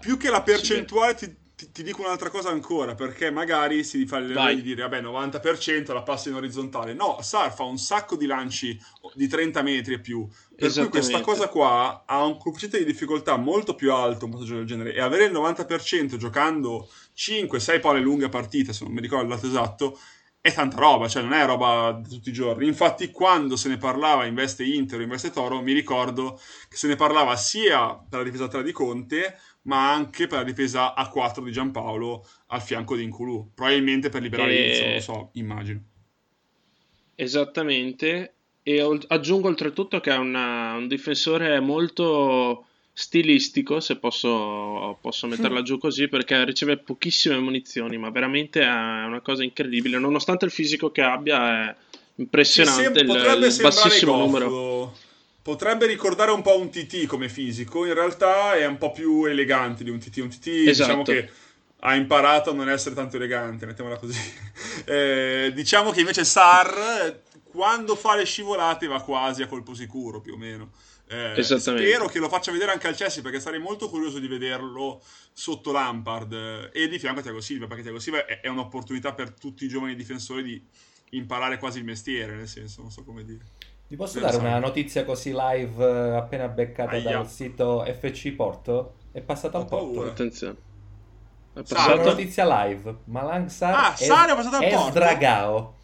Più che la percentuale ti dico un'altra cosa ancora, perché magari si fa l'errore di dire vabbè 90% la passa in orizzontale, no, Sar fa un sacco di lanci di 30 metri e più, per cui questa cosa qua ha un coefficiente di difficoltà molto più alto un passaggio del genere, e avere il 90% giocando 5-6 palle lunghe a partita, se non mi ricordo il dato esatto, è tanta roba, cioè non è roba di tutti i giorni. Infatti quando se ne parlava in veste Inter, in veste Toro, mi ricordo che se ne parlava sia per la difesa a 3 di Conte, ma anche per la difesa a 4 di Gianpaolo al fianco di Nkulù, probabilmente per liberare Inizio, non lo so, immagino. Esattamente, e aggiungo oltretutto che è un difensore molto stilistico, se posso metterla giù così, perché riceve pochissime munizioni, ma veramente è una cosa incredibile, nonostante il fisico che abbia è impressionante il bassissimo numero. Potrebbe ricordare un po' un TT come fisico, in realtà è un po' più elegante di un TT, esatto. Diciamo che ha imparato a non essere tanto elegante, mettiamola così. Diciamo che invece Sar, quando fa le scivolate, va quasi a colpo sicuro più o meno. Spero che lo faccia vedere anche al Chelsea, perché sarei molto curioso di vederlo sotto Lampard e di fianco a Thiago Silva, perché Thiago Silva è un'opportunità per tutti i giovani difensori di imparare quasi il mestiere, nel senso, non so come dire. Ti posso dare una notizia così live appena beccata dal sito FC Porto? È passata al Porto. Attenzione. È passata una notizia live. Malang Sarr è Sdragao.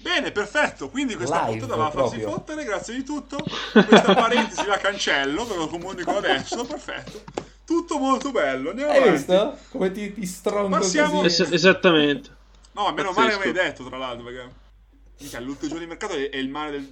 Bene, perfetto, quindi questa puntata va a farsi fottere, grazie di tutto, questa parentesi la cancello, ve lo comunico adesso, perfetto, tutto molto bello, andiamo avanti. Hai visto? Come ti strongo così. Esattamente. No, meno male che mi hai detto, tra l'altro, perché l'ultimo giorno di mercato è il male del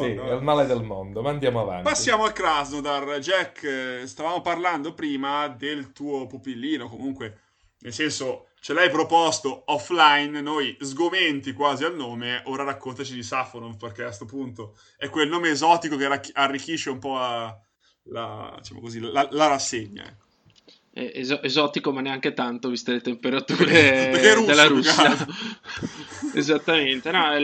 è il male del mondo, ma andiamo avanti. Passiamo al Krasnodar. Jack, stavamo parlando prima del tuo pupillino, comunque, nel senso, ce l'hai proposto offline, noi sgomenti quasi al nome, ora raccontaci di Safonov, perché a sto punto è quel nome esotico che arricchisce un po' la rassegna. È esotico, ma neanche tanto, viste le temperature della Russia. Esattamente, no, è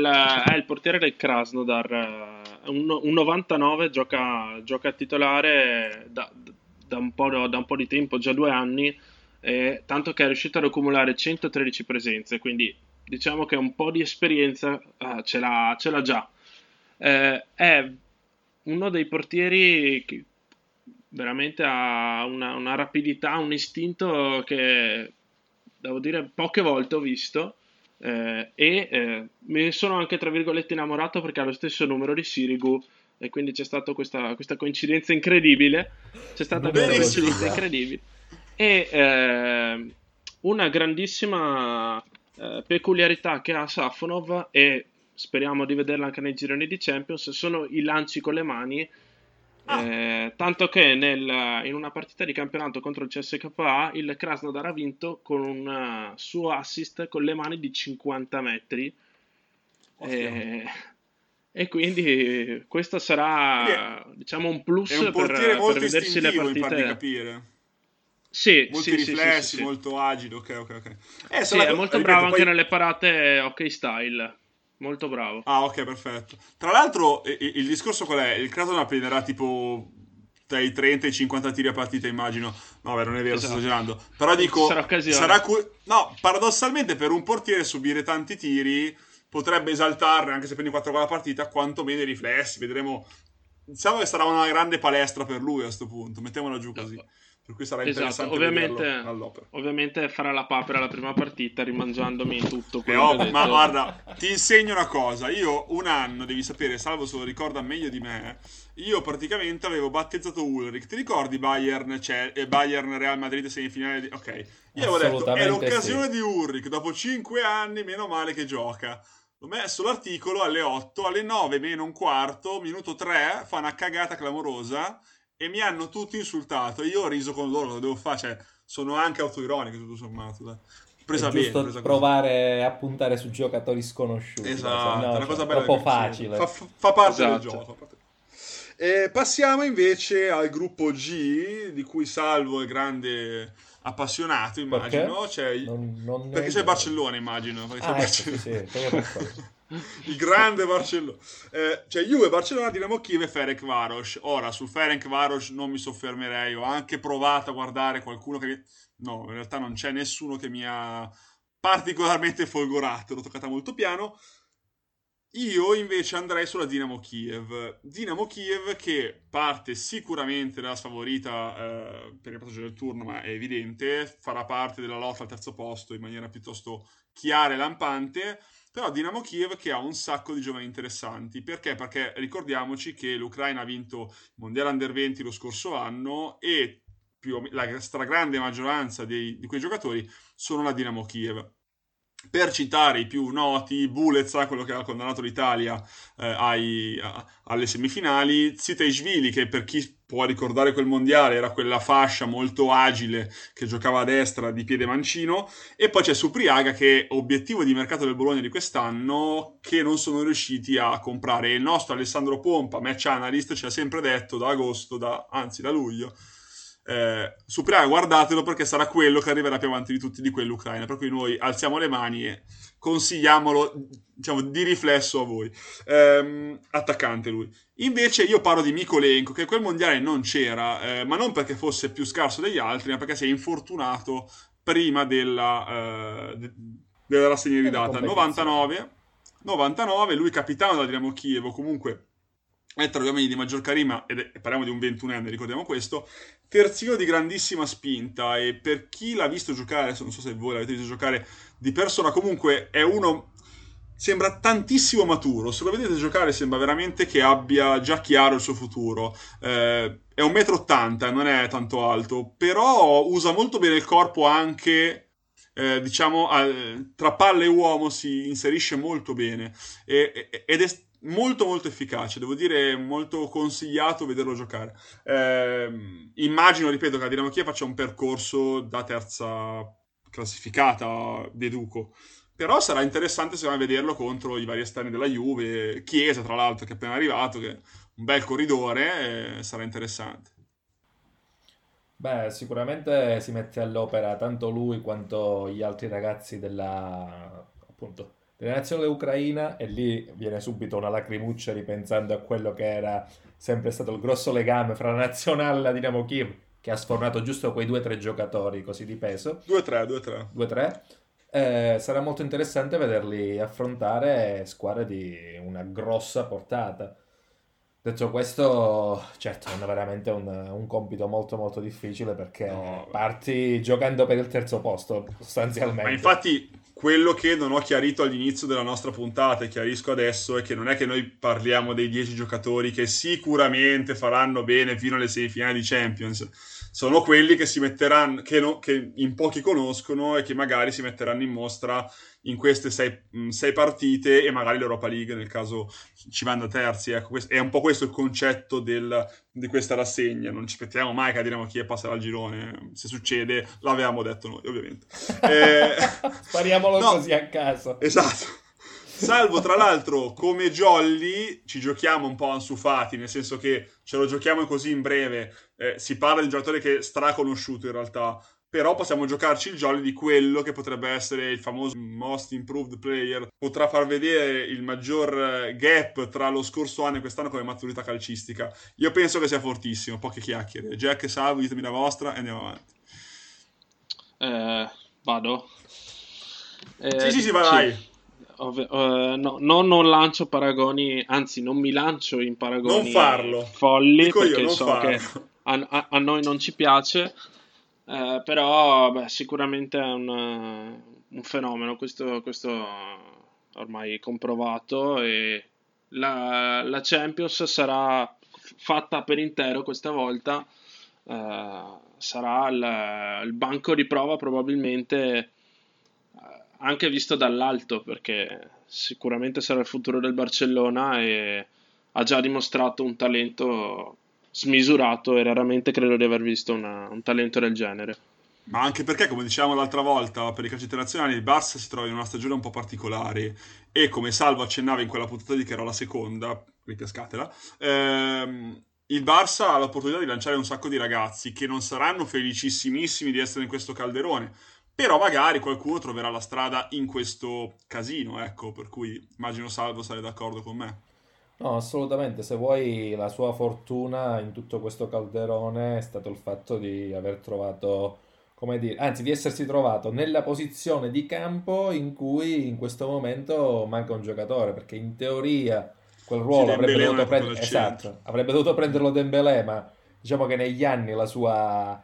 il portiere del Krasnodar, un 99, gioca titolare da un po' di tempo, già 2 anni, tanto che è riuscito ad accumulare 113 presenze, quindi diciamo che un po' di esperienza ce l'ha già. È uno dei portieri che veramente ha una rapidità, un istinto che devo dire poche volte ho visto, e mi sono anche tra virgolette innamorato perché ha lo stesso numero di Sirigu, e quindi c'è stata questa coincidenza incredibile, E una grandissima peculiarità che ha Safonov, e speriamo di vederla anche nei gironi di Champions, sono i lanci con le mani, tanto che in una partita di campionato contro il CSKA il Krasnodar ha vinto con un suo assist con le mani di 50 metri. E quindi questo sarà diciamo un plus per vedersi le partite. Farvi capire. Sì, molti riflessi, sì. Molto agido, ok. Sì, è molto bravo anche nelle parate hockey style, molto bravo. Ah, ok, perfetto. Tra l'altro il discorso qual è? Il Krasnodar prenderà tipo tra i 30 e i 50 tiri a partita, immagino. No, beh, non è vero, esatto. Sto esagerando. Però dico, paradossalmente per un portiere subire tanti tiri potrebbe esaltarne, anche se prendi 4 con la partita, quantomeno i riflessi, vedremo. Diciamo che sarà una grande palestra per lui a questo punto, mettiamola giù così. Per cui sarà interessante vederlo all'opera. Ovviamente farà la papera la prima partita rimangiandomi tutto quello che ho detto. Ma guarda, ti insegno una cosa. Io un anno, devi sapere, Salvo se lo ricorda meglio di me, io praticamente avevo battezzato Ulrich. Ti ricordi Bayern Real Madrid semifinale? Ok. Io avevo detto, è l'occasione di Ulrich, dopo 5 anni meno male che gioca. L'ho messo l'articolo alle 8, alle 9 meno un quarto, minuto 3, fa una cagata clamorosa e mi hanno tutti insultato. Io ho riso con loro, lo devo fare, cioè, sono anche autoironico tutto sommato. Dai. Presa bene, giusto presa provare così. A puntare su giocatori sconosciuti. Esatto, no, è una cosa bella. Troppo facile. Fa parte del gioco. Passiamo invece al gruppo G, di cui Salvo è grande appassionato, immagino. Perché? Cioè, perché sei Barcellona, immagino. Sì. Il grande Barcellona, cioè Juve, Barcellona, Dinamo Kiev e Ferencváros. Ora sul Ferencváros non mi soffermerei, ho anche provato a guardare qualcuno che no, in realtà non c'è nessuno che mi ha particolarmente folgorato, l'ho toccata molto piano. Io invece andrei sulla Dinamo Kiev che parte sicuramente da sfavorita per il passaggio del turno, ma è evidente, farà parte della lotta al terzo posto in maniera piuttosto chiara e lampante. Però Dinamo Kiev che ha un sacco di giovani interessanti. Perché? Perché ricordiamoci che l'Ucraina ha vinto il Mondiale Under 20 lo scorso anno e la stragrande maggioranza di quei giocatori sono la Dinamo Kiev. Per citare i più noti, Bulezza, quello che ha condannato l'Italia alle semifinali, Zitaishvili, che per chi può ricordare quel mondiale era quella fascia molto agile che giocava a destra di piede mancino, e poi c'è Supriaga che è obiettivo di mercato del Bologna di quest'anno che non sono riusciti a comprare. Il nostro Alessandro Pompa, match analyst, ci ha sempre detto da luglio, Supriaga guardatelo perché sarà quello che arriverà più avanti di tutti di quell'Ucraina, per cui noi alziamo le mani e consigliamolo, diciamo, di riflesso a voi. Attaccante lui. Invece io parlo di Mikolenko, che quel mondiale non c'era, ma non perché fosse più scarso degli altri, ma perché si è infortunato prima della rassegna iridata. 99, lui capitano della Dinamo Kiev, o comunque è tra gli uomini di maggior carisma, e parliamo di un 21enne, ricordiamo questo, terzino di grandissima spinta, e per chi l'ha visto giocare, adesso non so se voi l'avete visto giocare di persona, comunque è uno, sembra tantissimo maturo, se lo vedete giocare sembra veramente che abbia già chiaro il suo futuro, è 1,80 m, non è tanto alto, però usa molto bene il corpo anche... tra palla e uomo si inserisce molto bene ed è molto molto efficace, devo dire, molto consigliato vederlo giocare. Immagino, ripeto, che la Dinamo Kiev faccia un percorso da terza classificata, deduco, però sarà interessante secondo me vederlo contro i vari esterni della Juve, Chiesa tra l'altro che è appena arrivato, che è un bel corridore, sarà interessante. Beh, sicuramente si mette all'opera tanto lui quanto gli altri ragazzi della nazionale ucraina, e lì viene subito una lacrimuccia ripensando a quello che era sempre stato il grosso legame fra la nazionale e la Dinamo Kiev, che ha sfornato giusto quei 2-3 giocatori così di peso. 2-3. Sarà molto interessante vederli affrontare squadre di una grossa portata. Detto questo, certo, è veramente un compito molto molto difficile, perché parti giocando per il terzo posto sostanzialmente. Ma infatti quello che non ho chiarito all'inizio della nostra puntata e chiarisco adesso è che non è che noi parliamo dei 10 giocatori che sicuramente faranno bene fino alle semifinali di Champions. Sono quelli che si metteranno, che in pochi conoscono e che magari si metteranno in mostra in queste 6 partite, e magari l'Europa League nel caso ci vanno terzi. Ecco, è un po' questo il concetto di questa rassegna. Non ci aspettiamo mai che diremo chi passerà al girone, se succede l'avevamo detto noi ovviamente. Spariamolo così a caso. Esatto. Salvo, tra l'altro, come Jolly ci giochiamo un po' ansufati, nel senso che ce lo giochiamo così in breve. Si parla di un giocatore che è straconosciuto in realtà, però possiamo giocarci il Jolly di quello che potrebbe essere il famoso Most Improved Player. Potrà far vedere il maggior gap tra lo scorso anno e quest'anno come maturità calcistica. Io penso che sia fortissimo, poche chiacchiere. Jack e Salvo, ditemi la vostra e andiamo avanti. Vado? Sì, vai. non lancio paragoni, anzi non mi lancio in paragoni folli, dico perché io, so farlo. Che a noi non ci piace, però sicuramente è un fenomeno, questo ormai comprovato, e la Champions sarà fatta per intero questa volta, sarà il banco di prova probabilmente, anche visto dall'alto, perché sicuramente sarà il futuro del Barcellona e ha già dimostrato un talento smisurato e raramente credo di aver visto un talento del genere. Ma anche perché, come dicevamo l'altra volta, per i calci internazionali il Barça si trova in una stagione un po' particolare e, come Salvo accennava in quella puntata lì che era la seconda, ripescatela, il Barça ha l'opportunità di lanciare un sacco di ragazzi che non saranno felicissimissimi di essere in questo calderone, però magari qualcuno troverà la strada in questo casino, ecco, per cui immagino Salvo sarà d'accordo con me. No, assolutamente, se vuoi la sua fortuna in tutto questo calderone è stato il fatto di aver trovato... come dire, anzi di essersi trovato nella posizione di campo in cui in questo momento manca un giocatore, perché in teoria quel ruolo avrebbe dovuto prenderlo Dembélé, ma diciamo che negli anni le sue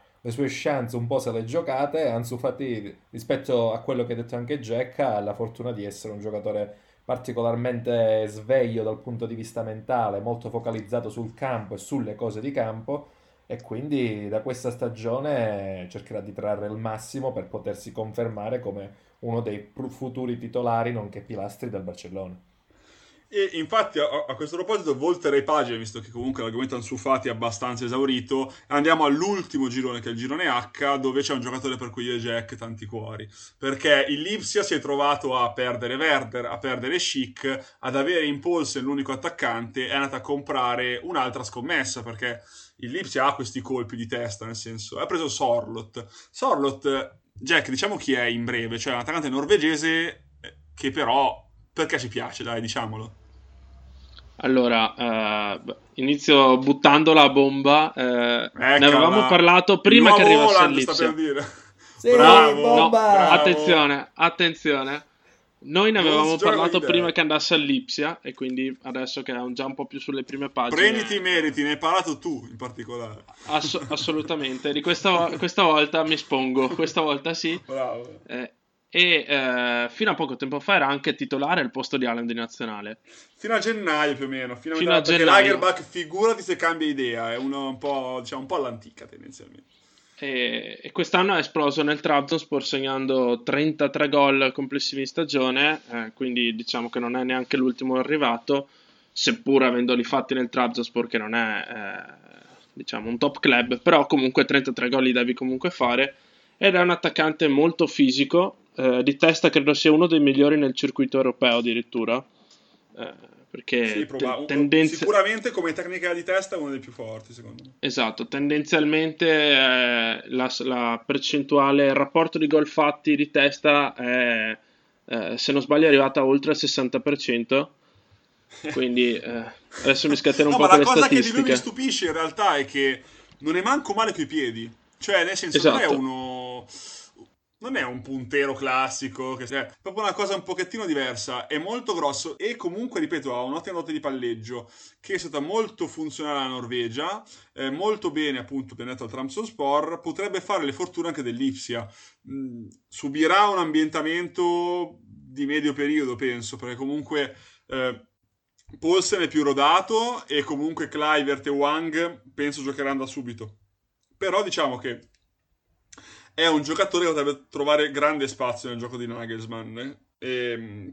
chance un po' se le giocate, Ansu Fati, rispetto a quello che ha detto anche Jack, ha la fortuna di essere un giocatore particolarmente sveglio dal punto di vista mentale, molto focalizzato sul campo e sulle cose di campo, e quindi da questa stagione cercherà di trarre il massimo per potersi confermare come uno dei futuri titolari nonché pilastri del Barcellona. E infatti a questo proposito volterei pagina, visto che comunque l'argomento Ansu Fati è abbastanza esaurito, andiamo all'ultimo girone, che è il girone H, dove c'è un giocatore per cui io e Jack tanti cuori, perché il Lipsia si è trovato a perdere Werder, a perdere Schick, ad avere in polso l'unico attaccante, è andata a comprare un'altra scommessa, perché il Lipsia ha questi colpi di testa, nel senso, ha preso Sorloth, Jack, diciamo chi è in breve, cioè un attaccante norvegese che però, perché ci piace, dai, diciamolo. Allora, inizio buttandola a bomba, ne avevamo parlato prima che arrivasse il Lipsia. Sì, bravo. Attenzione. Noi ne avevamo parlato prima che andasse a Lipsia, e quindi adesso che è già un po' più sulle prime pagine... Prenditi i meriti, ne hai parlato tu in particolare. Assolutamente, di questa volta mi espongo, questa volta sì. Bravo. E fino a poco tempo fa era anche titolare al posto di Aland in nazionale. Fino a gennaio più o meno, perché Lagerbach, figurati se cambia idea, è uno un po', diciamo, un po' all'antica tendenzialmente. E quest'anno è esploso nel Trabzonspor segnando 33 gol complessivi in stagione, quindi diciamo che non è neanche l'ultimo arrivato, seppur avendoli fatti nel Trabzonspor, che non è diciamo un top club, però comunque 33 gol li devi comunque fare, ed è un attaccante molto fisico, di testa credo sia uno dei migliori nel circuito europeo addirittura, perché sì, sicuramente come tecnica di testa è uno dei più forti, secondo me. Esatto, tendenzialmente la percentuale, il rapporto di gol fatti di testa è, se non sbaglio, è arrivata oltre il 60%, quindi adesso mi scattano un po' le statistiche. Ma la cosa che di lui mi stupisce in realtà è che non è manco male coi piedi, cioè nel senso, esatto, non è un puntero classico, che è proprio una cosa un pochettino diversa, è molto grosso e comunque, ripeto, ha un'ottima dote di palleggio che è stata molto funzionale alla Norvegia, molto bene appunto pianificato al Trabzonspor, potrebbe fare le fortune anche dell'Lipsia. Subirà un ambientamento di medio periodo, penso, perché comunque Poulsen è più rodato e comunque Kluivert e Wang penso giocheranno da subito, però diciamo che è un giocatore che potrebbe trovare grande spazio nel gioco di Nagelsmann.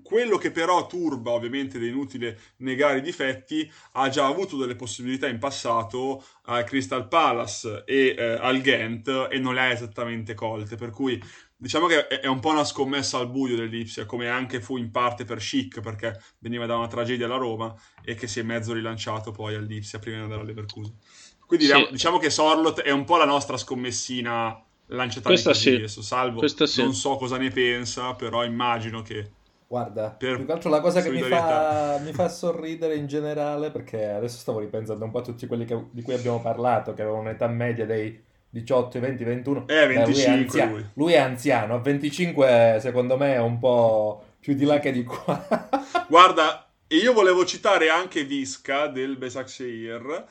Quello che però turba, ovviamente, ed è inutile negare i difetti, ha già avuto delle possibilità in passato al Crystal Palace e al Ghent, e non le ha esattamente colte, per cui diciamo che è un po' una scommessa al buio dell'Lipsia, come anche fu in parte per Schick, perché veniva da una tragedia alla Roma e che si è mezzo rilanciato poi all'Lipsia prima di andare a Leverkusen. Quindi sì, diciamo che Sorloth è un po' la nostra scommessina lanciata adesso. Salvo, sì, non so cosa ne pensa, però immagino che... Guarda, più che altro la cosa che mi fa sorridere in generale, perché adesso stavo ripensando un po' a tutti quelli di cui abbiamo parlato, che avevano un'età media dei 18, 20, 21. 25 lui è anziano, a 25 secondo me è un po' più di là che di qua. Guarda, e io volevo citare anche Visca del Başakşehir,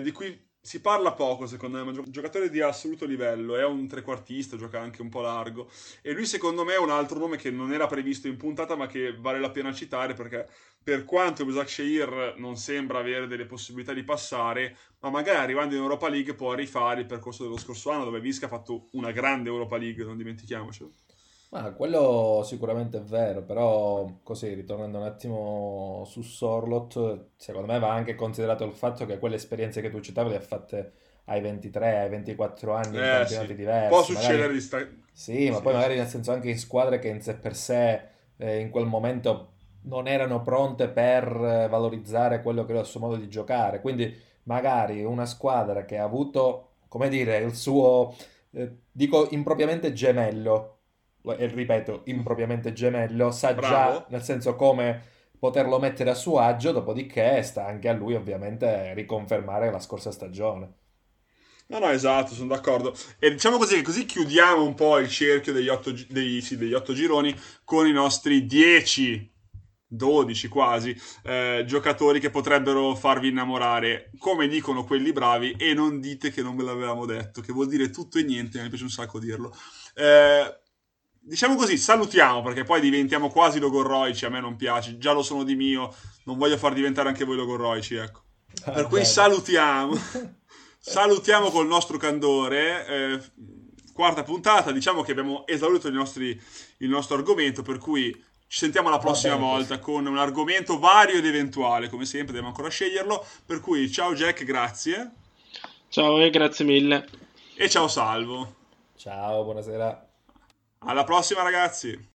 di cui si parla poco, secondo me, ma è un giocatore di assoluto livello, è un trequartista, gioca anche un po' largo, e lui secondo me è un altro nome che non era previsto in puntata ma che vale la pena citare, perché per quanto Başakşehir non sembra avere delle possibilità di passare, ma magari arrivando in Europa League può rifare il percorso dello scorso anno, dove Visca ha fatto una grande Europa League, non dimentichiamocelo. Ma quello sicuramente è vero, però così, ritornando un attimo su Sorloth, secondo me va anche considerato il fatto che quelle esperienze che tu citavi le ha fatte ai 23, ai 24 anni, in campionati diversi. Può succedere magari... Sì, ma poi magari nel senso anche in squadre che in sé per sé in quel momento non erano pronte per valorizzare quello che era il suo modo di giocare. Quindi magari una squadra che ha avuto, come dire, il suo, dico impropriamente gemello, e ripeto, impropriamente gemello, sa già, nel senso, come poterlo mettere a suo agio, dopodiché sta anche a lui ovviamente riconfermare la scorsa stagione. No, esatto, sono d'accordo. E diciamo così chiudiamo un po' il cerchio degli otto gironi con i nostri 10, 12 quasi, giocatori che potrebbero farvi innamorare, come dicono quelli bravi, e non dite che non ve l'avevamo detto, che vuol dire tutto e niente, mi piace un sacco dirlo. Diciamo così, salutiamo, perché poi diventiamo quasi logorroici, a me non piace, già lo sono di mio, non voglio far diventare anche voi logorroici, ecco. Per cui salutiamo col nostro candore, quarta puntata, diciamo che abbiamo esaurito il nostro argomento, per cui ci sentiamo la prossima volta con un argomento vario ed eventuale, come sempre, dobbiamo ancora sceglierlo, per cui ciao Jack, grazie. Ciao e grazie mille. E ciao Salvo. Ciao, buonasera. Alla prossima, ragazzi!